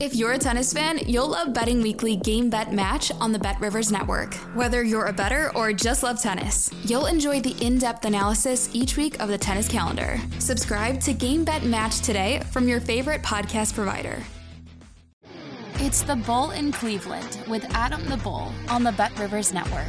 If you're a tennis fan, you'll love Betting Weekly Game Bet Match on the BetRivers Network. Whether you're a bettor or just love tennis, you'll enjoy the in-depth analysis each week of the tennis calendar. Subscribe to Game Bet Match today from your favorite podcast provider. It's The Bull in Cleveland with Adam the Bull on the BetRivers Network.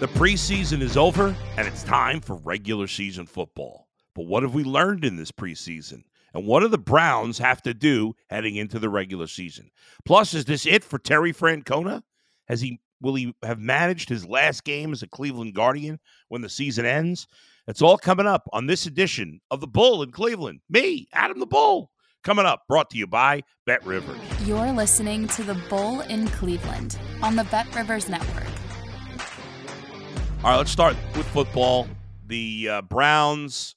The preseason is over, and it's time for regular season football. But what have we learned in this preseason? And what do the Browns have to do heading into the regular season? Plus, is this it for Terry Francona? Will he have managed his last game as a Cleveland Guardian when the season ends? It's all coming up on this edition of The Bull in Cleveland. Me, Adam the Bull, coming up, brought to you by BetRivers. You're listening to The Bull in Cleveland on the BetRivers Network. All right, let's start with football. The Browns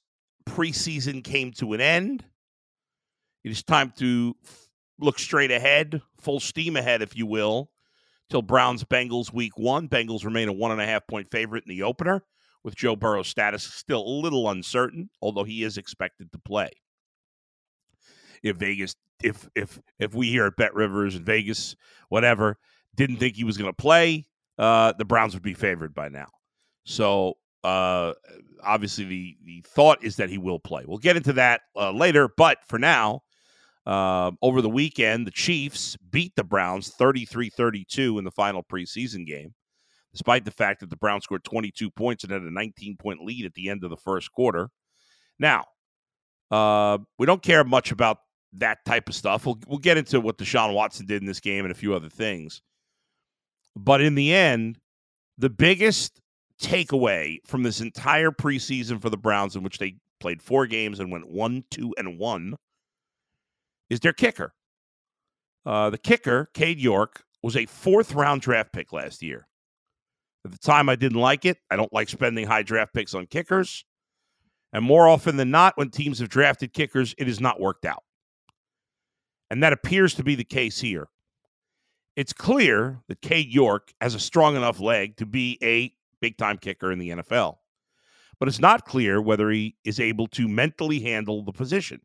preseason came to an end. It is time to look straight ahead, full steam ahead, if you will, till Browns-Bengals week one. Bengals remain a 1.5-point favorite in the opener, with Joe Burrow's status still a little uncertain, although he is expected to play. If Vegas, if we here at BetRivers and Vegas, whatever, didn't think he was going to play, the Browns would be favored by now. So obviously the thought is that he will play. We'll get into that later, but for now, over the weekend, the Chiefs beat the Browns 33-32 in the final preseason game, despite the fact that the Browns scored 22 points and had a 19-point lead at the end of the first quarter. Now, we don't care much about that type of stuff. We'll get into what Deshaun Watson did in this game and a few other things. But in the end, the biggest takeaway from this entire preseason for the Browns, in which they played 4 games and went 1-2-1, is their kicker. The kicker, Cade York, was a 4th-round draft pick last year. At the time, I didn't like it. I don't like spending high draft picks on kickers. And more often than not, when teams have drafted kickers, it has not worked out. And that appears to be the case here. It's clear that Cade York has a strong enough leg to be a big-time kicker in the NFL. But it's not clear whether he is able to mentally handle the position.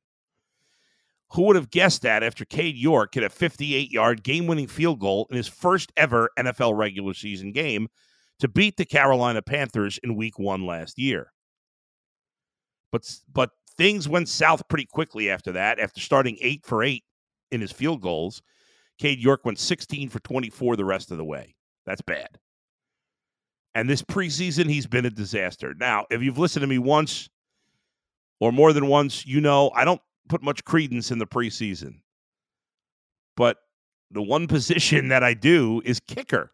Who would have guessed that after Cade York hit a 58-yard game-winning field goal in his first ever NFL regular season game to beat the Carolina Panthers in week one last year? But things went south pretty quickly after that. After starting 8 for 8 in his field goals, Cade York went 16 for 24 the rest of the way. That's bad. And this preseason, he's been a disaster. Now, if you've listened to me once or more than once, you know I don't put much credence in the preseason. But the one position that I do is kicker.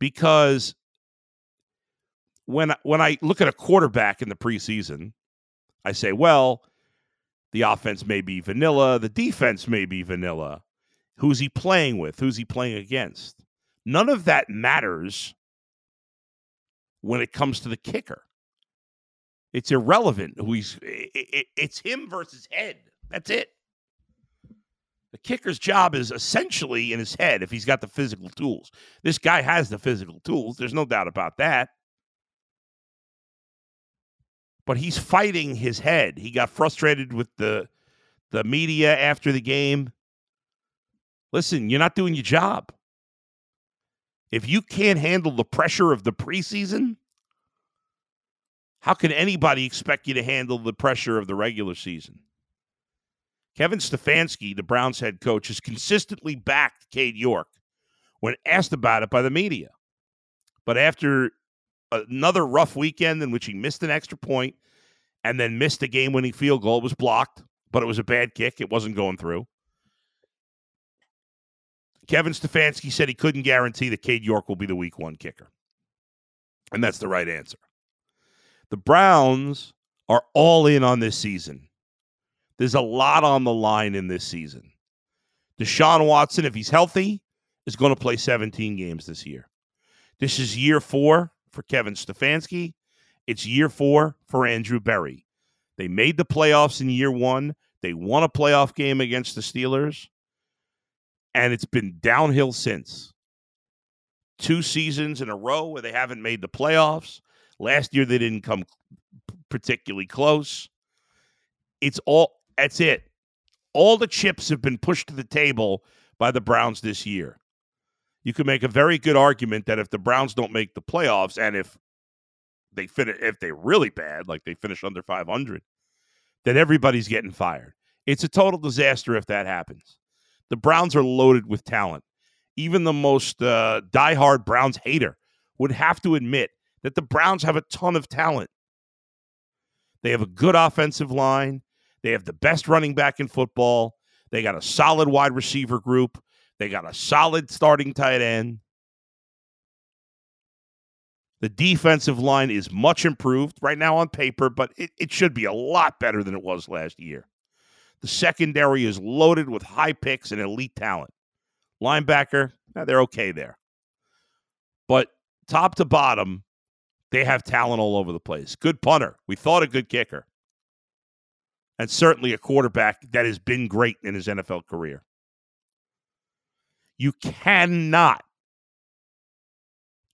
Because when I look at a quarterback in the preseason, I say, well, the offense may be vanilla, the defense may be vanilla. Who's he playing with? Who's he playing against? None of that matters when it comes to the kicker. It's irrelevant. It's him versus head. That's it. The kicker's job is essentially in his head if he's got the physical tools. This guy has the physical tools. There's no doubt about that. But he's fighting his head. He got frustrated with the media after the game. Listen, you're not doing your job. If you can't handle the pressure of the preseason, how can anybody expect you to handle the pressure of the regular season? Kevin Stefanski, the Browns head coach, has consistently backed Cade York when asked about it by the media. But after another rough weekend in which he missed an extra point and then missed a game-winning field goal, it was blocked, but it was a bad kick. It wasn't going through. Kevin Stefanski said he couldn't guarantee that Cade York will be the week one kicker. And that's the right answer. The Browns are all in on this season. There's a lot on the line in this season. Deshaun Watson, if he's healthy, is going to play 17 games this year. This is year 4 for Kevin Stefanski. It's year 4 for Andrew Berry. They made the playoffs in year one. They won a playoff game against the Steelers. And it's been downhill since. 2 seasons in a row where they haven't made the playoffs. Last year, they didn't come particularly close. That's it. All the chips have been pushed to the table by the Browns this year. You can make a very good argument that if the Browns don't make the playoffs and if they're really bad, like they finish under 500, then everybody's getting fired. It's a total disaster if that happens. The Browns are loaded with talent. Even the most diehard Browns hater would have to admit that the Browns have a ton of talent. They have a good offensive line. They have the best running back in football. They got a solid wide receiver group. They got a solid starting tight end. The defensive line is much improved right now on paper, but it should be a lot better than it was last year. The secondary is loaded with high picks and elite talent. Linebacker, they're okay there. But top to bottom, they have talent all over the place. Good punter. We thought a good kicker. And certainly a quarterback that has been great in his NFL career. You cannot,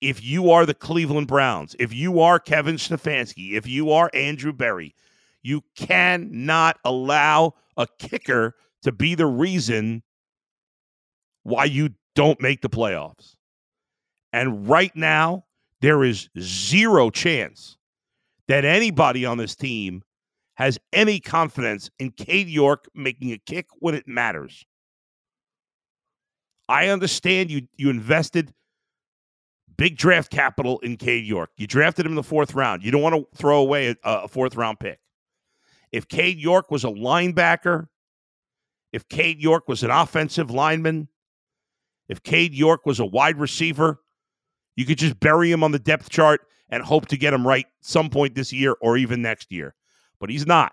if you are the Cleveland Browns, if you are Kevin Stefanski, if you are Andrew Berry, you cannot allow a kicker to be the reason why you don't make the playoffs. And right now, there is zero chance that anybody on this team has any confidence in Cade York making a kick when it matters. I understand you invested big draft capital in Cade York. You drafted him in the 4th round. You don't want to throw away a 4th round pick. If Cade York was a linebacker, if Cade York was an offensive lineman, if Cade York was a wide receiver, you could just bury him on the depth chart and hope to get him right some point this year or even next year. But he's not.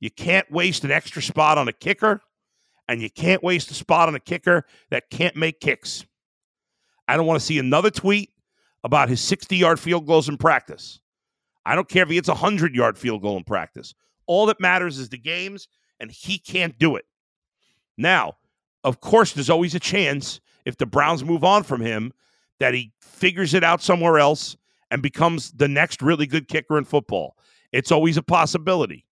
You can't waste an extra spot on a kicker. And you can't waste a spot on a kicker that can't make kicks. I don't want to see another tweet about his 60-yard field goals in practice. I don't care if he hits a 100-yard field goal in practice. All that matters is the games, and he can't do it. Now, of course, there's always a chance, if the Browns move on from him, that he figures it out somewhere else and becomes the next really good kicker in football. It's always a possibility.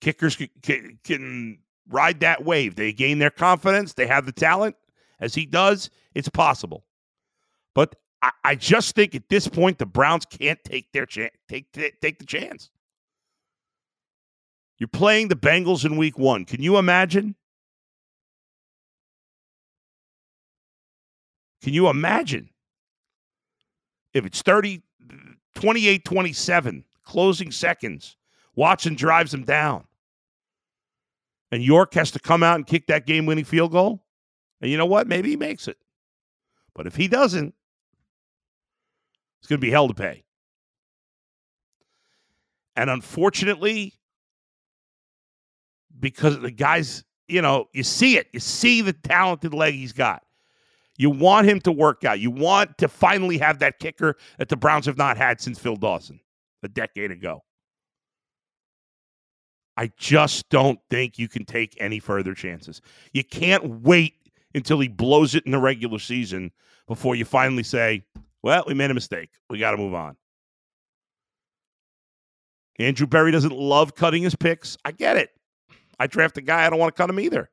Kickers can ride that wave. They gain their confidence. They have the talent. As he does, it's possible. But I just think at this point, the Browns can't take the chance. You're playing the Bengals in week one. Can you imagine? Can you imagine? If it's 28-27, closing seconds, Watson drives him down. And York has to come out and kick that game-winning field goal. And you know what? Maybe he makes it. But if he doesn't, it's going to be hell to pay. And unfortunately, because of the guys, you see it. You see the talented leg he's got. You want him to work out. You want to finally have that kicker that the Browns have not had since Phil Dawson a decade ago. I just don't think you can take any further chances. You can't wait until he blows it in the regular season before you finally say, well, we made a mistake. We got to move on. Andrew Berry doesn't love cutting his picks. I get it. I draft a guy. I don't want to cut him either.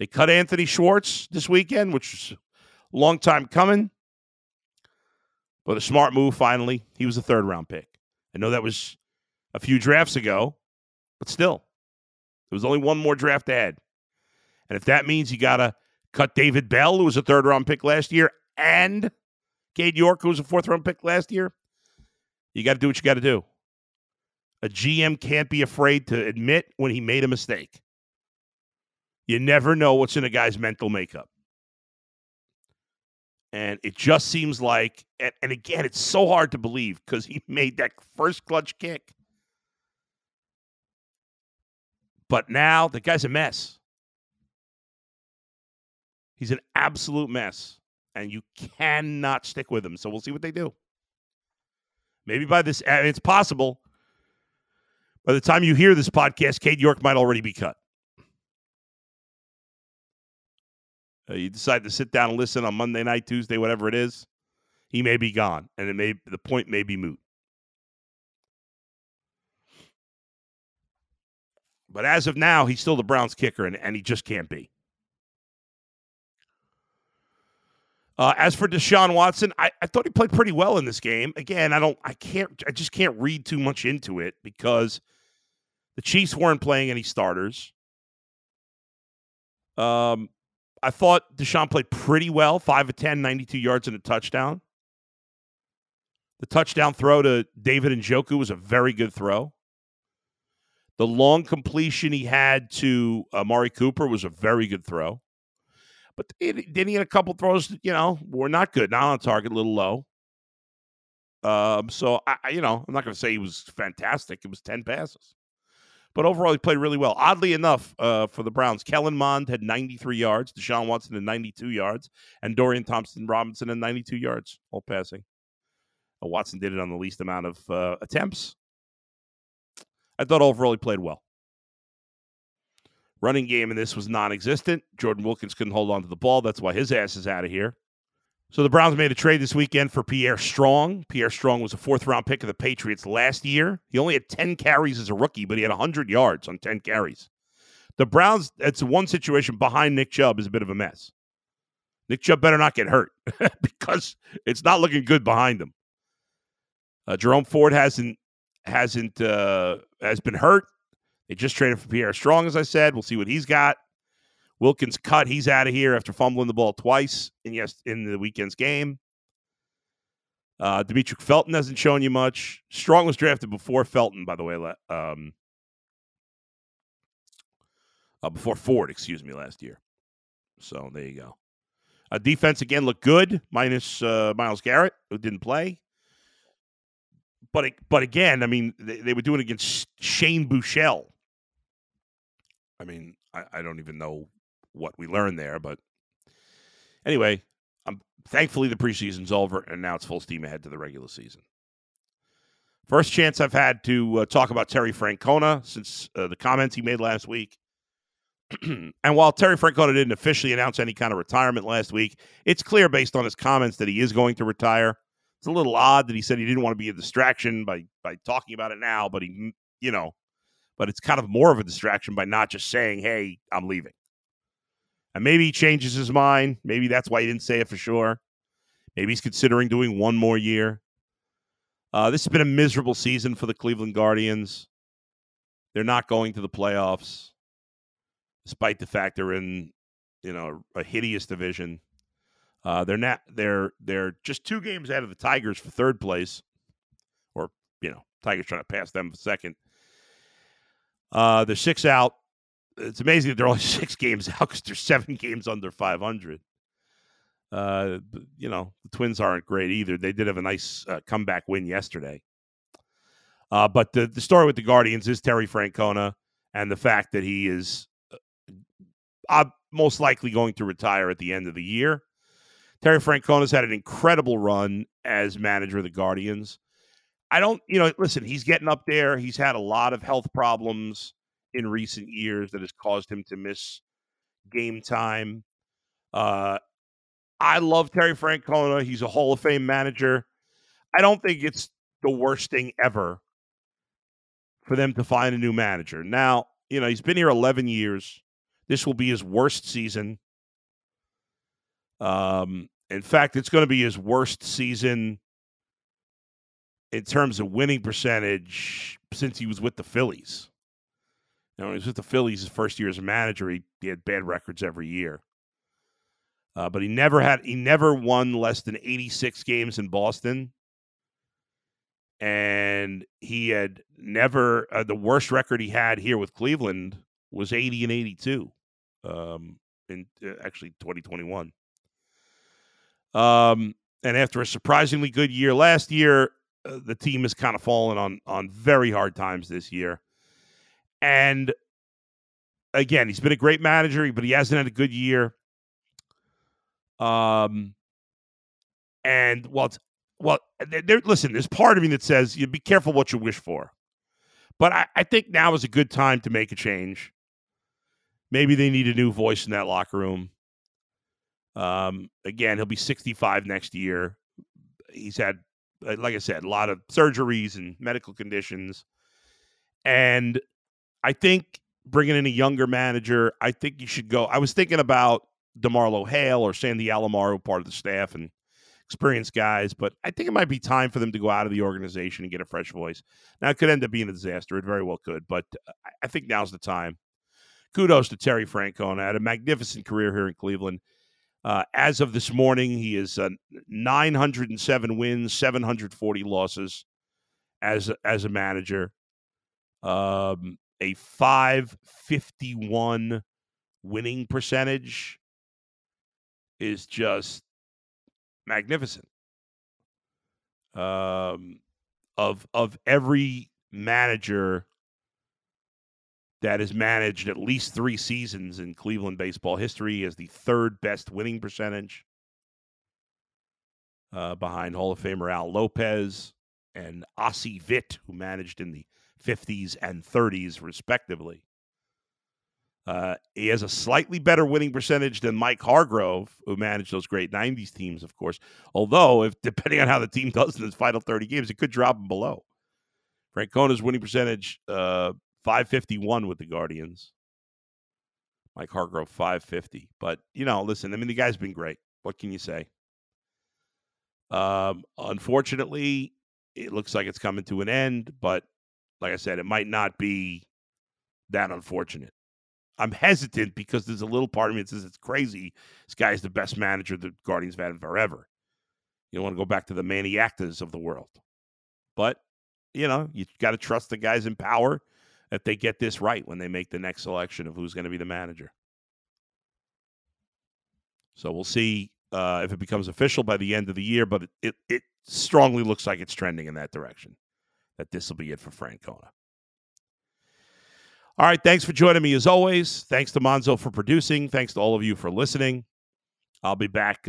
They cut Anthony Schwartz this weekend, which is a long time coming. But a smart move, finally. He was a 3rd round pick. I know that was a few drafts ago, but still, there was only one more draft ahead. And if that means you got to cut David Bell, who was a 3rd round pick last year, and Cade York, who was a 4th round pick last year, you got to do what you got to do. A GM can't be afraid to admit when he made a mistake. You never know what's in a guy's mental makeup. And it just seems like, and again, it's so hard to believe because he made that first clutch kick. But now the guy's a mess. He's an absolute mess. And you cannot stick with him. So we'll see what they do. Maybe by this, it's possible. By the time you hear this podcast, Cade York might already be cut. You decide to sit down and listen on Monday night, Tuesday, whatever it is, he may be gone, and the point may be moot. But as of now, he's still the Browns kicker, and he just can't be. As for Deshaun Watson, I thought he played pretty well in this game. Again, I just can't read too much into it because the Chiefs weren't playing any starters. I thought Deshaun played pretty well, 5 of 10, 92 yards and a touchdown. The touchdown throw to David Njoku was a very good throw. The long completion he had to Amari Cooper was a very good throw. But then he had a couple throws that, were not good, not on target, a little low. So I'm not going to say he was fantastic. It was 10 passes. But overall, he played really well. Oddly enough, for the Browns, Kellen Mond had 93 yards, Deshaun Watson had 92 yards, and Dorian Thompson-Robinson had 92 yards, all passing. Watson did it on the least amount of attempts. I thought overall he played well. Running game in this was non-existent. Jordan Wilkins couldn't hold on to the ball. That's why his ass is out of here. So the Browns made a trade this weekend for Pierre Strong. Pierre Strong was a fourth-round pick of the Patriots last year. He only had 10 carries as a rookie, but he had 100 yards on 10 carries. The Browns, that's one situation behind Nick Chubb, is a bit of a mess. Nick Chubb better not get hurt because it's not looking good behind him. Jerome Ford has been hurt. They just traded for Pierre Strong, as I said. We'll see what he's got. Wilkins cut. He's out of here after fumbling the ball twice in the weekend's game. Demetrius Felton hasn't shown you much. Strong was drafted before Felton, by the way, before Ford, last year. So there you go. Defense, again, looked good, minus Myles Garrett, who didn't play. But again, I mean, they were doing it against Shane Boushell. I mean, I don't even know what we learned there, but anyway, thankfully the preseason's over, and now it's full steam ahead to the regular season. First chance I've had to talk about Terry Francona since the comments he made last week. And while Terry Francona didn't officially announce any kind of retirement last week, it's clear based on his comments that he is going to retire. It's a little odd that he said he didn't want to be a distraction by talking about it now, but but it's kind of more of a distraction by not just saying, hey, I'm leaving. And maybe he changes his mind. Maybe that's why he didn't say it for sure. Maybe he's considering doing one more year. This has been a miserable season for the Cleveland Guardians. They're not going to the playoffs, despite the fact they're in, a hideous division. They're just 2 games ahead of the Tigers for third place, or Tigers trying to pass them for second. They're 6 out. It's amazing that they're only 6 games out because they're 7 games under 500. The Twins aren't great either. They did have a nice comeback win yesterday. But the story with the Guardians is Terry Francona and the fact that he is most likely going to retire at the end of the year. Terry Francona's had an incredible run as manager of the Guardians. Listen, he's getting up there. He's had a lot of health problems in recent years that has caused him to miss game time. I love Terry Francona. He's a Hall of Fame manager. I don't think it's the worst thing ever for them to find a new manager. Now, he's been here 11 years. This will be his worst season. In fact, it's going to be his worst season in terms of winning percentage since he was with the Phillies. When he was with the Phillies his first year as a manager, he had bad records every year. But he never won less than 86 games in Boston. And he had never, the worst record he had here with Cleveland was 80-82 actually 2021. And after a surprisingly good year last year, the team has kind of fallen on very hard times this year. And again, he's been a great manager, but he hasn't had a good year. And while it's well, listen, there's part of me that says you be careful what you wish for. But I think now is a good time to make a change. Maybe they need a new voice in that locker room. Again, he'll be 65 next year. He's had, like I said, a lot of surgeries and medical conditions. And I think bringing in a younger manager, I think you should go. I was thinking about DeMarlo Hale or Sandy Alomar, who part of the staff and experienced guys, but I think it might be time for them to go out of the organization and get a fresh voice. Now, it could end up being a disaster. It very well could, but I think now's the time. Kudos to Terry Francona. Had a magnificent career here in Cleveland. As of this morning, he is 907 wins, 740 losses as a manager. A 551 winning percentage is just magnificent. Of every manager that has managed at least three seasons in Cleveland baseball history, he has the third best winning percentage, behind Hall of Famer Al Lopez and Ossie Vitt, who managed in the 50s and 30s, respectively. He has a slightly better winning percentage than Mike Hargrove, who managed those great 90s teams, of course. Although, depending on how the team does in its final 30 games, it could drop him below. Francona's winning percentage, 551 with the Guardians. Mike Hargrove, 550. But, listen, the guy's been great. What can you say? Unfortunately, it looks like it's coming to an end, but like I said, it might not be that unfortunate. I'm hesitant because there's a little part of me that says it's crazy. This guy's the best manager the Guardians have had forever. You don't want to go back to the maniactas of the world. But, you got to trust the guys in power that they get this right when they make the next selection of who's going to be the manager. So we'll see if it becomes official by the end of the year, but it strongly looks like it's trending in that direction, that this will be it for Francona. All right, thanks for joining me as always. Thanks to Monzo for producing. Thanks to all of you for listening. I'll be back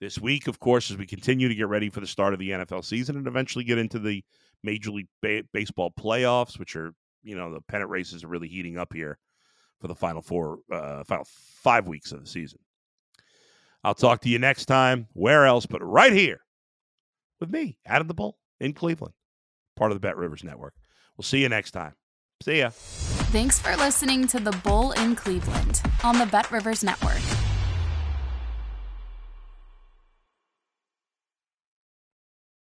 this week, of course, as we continue to get ready for the start of the NFL season and eventually get into the Major League Baseball playoffs, which are, the pennant races are really heating up here for the final 5 weeks of the season. I'll talk to you next time. Where else but right here with me, Adam the Bull in Cleveland, part of the BetRivers Network. We'll see you next time. See ya. Thanks for listening to The Bull in Cleveland on the BetRivers Network.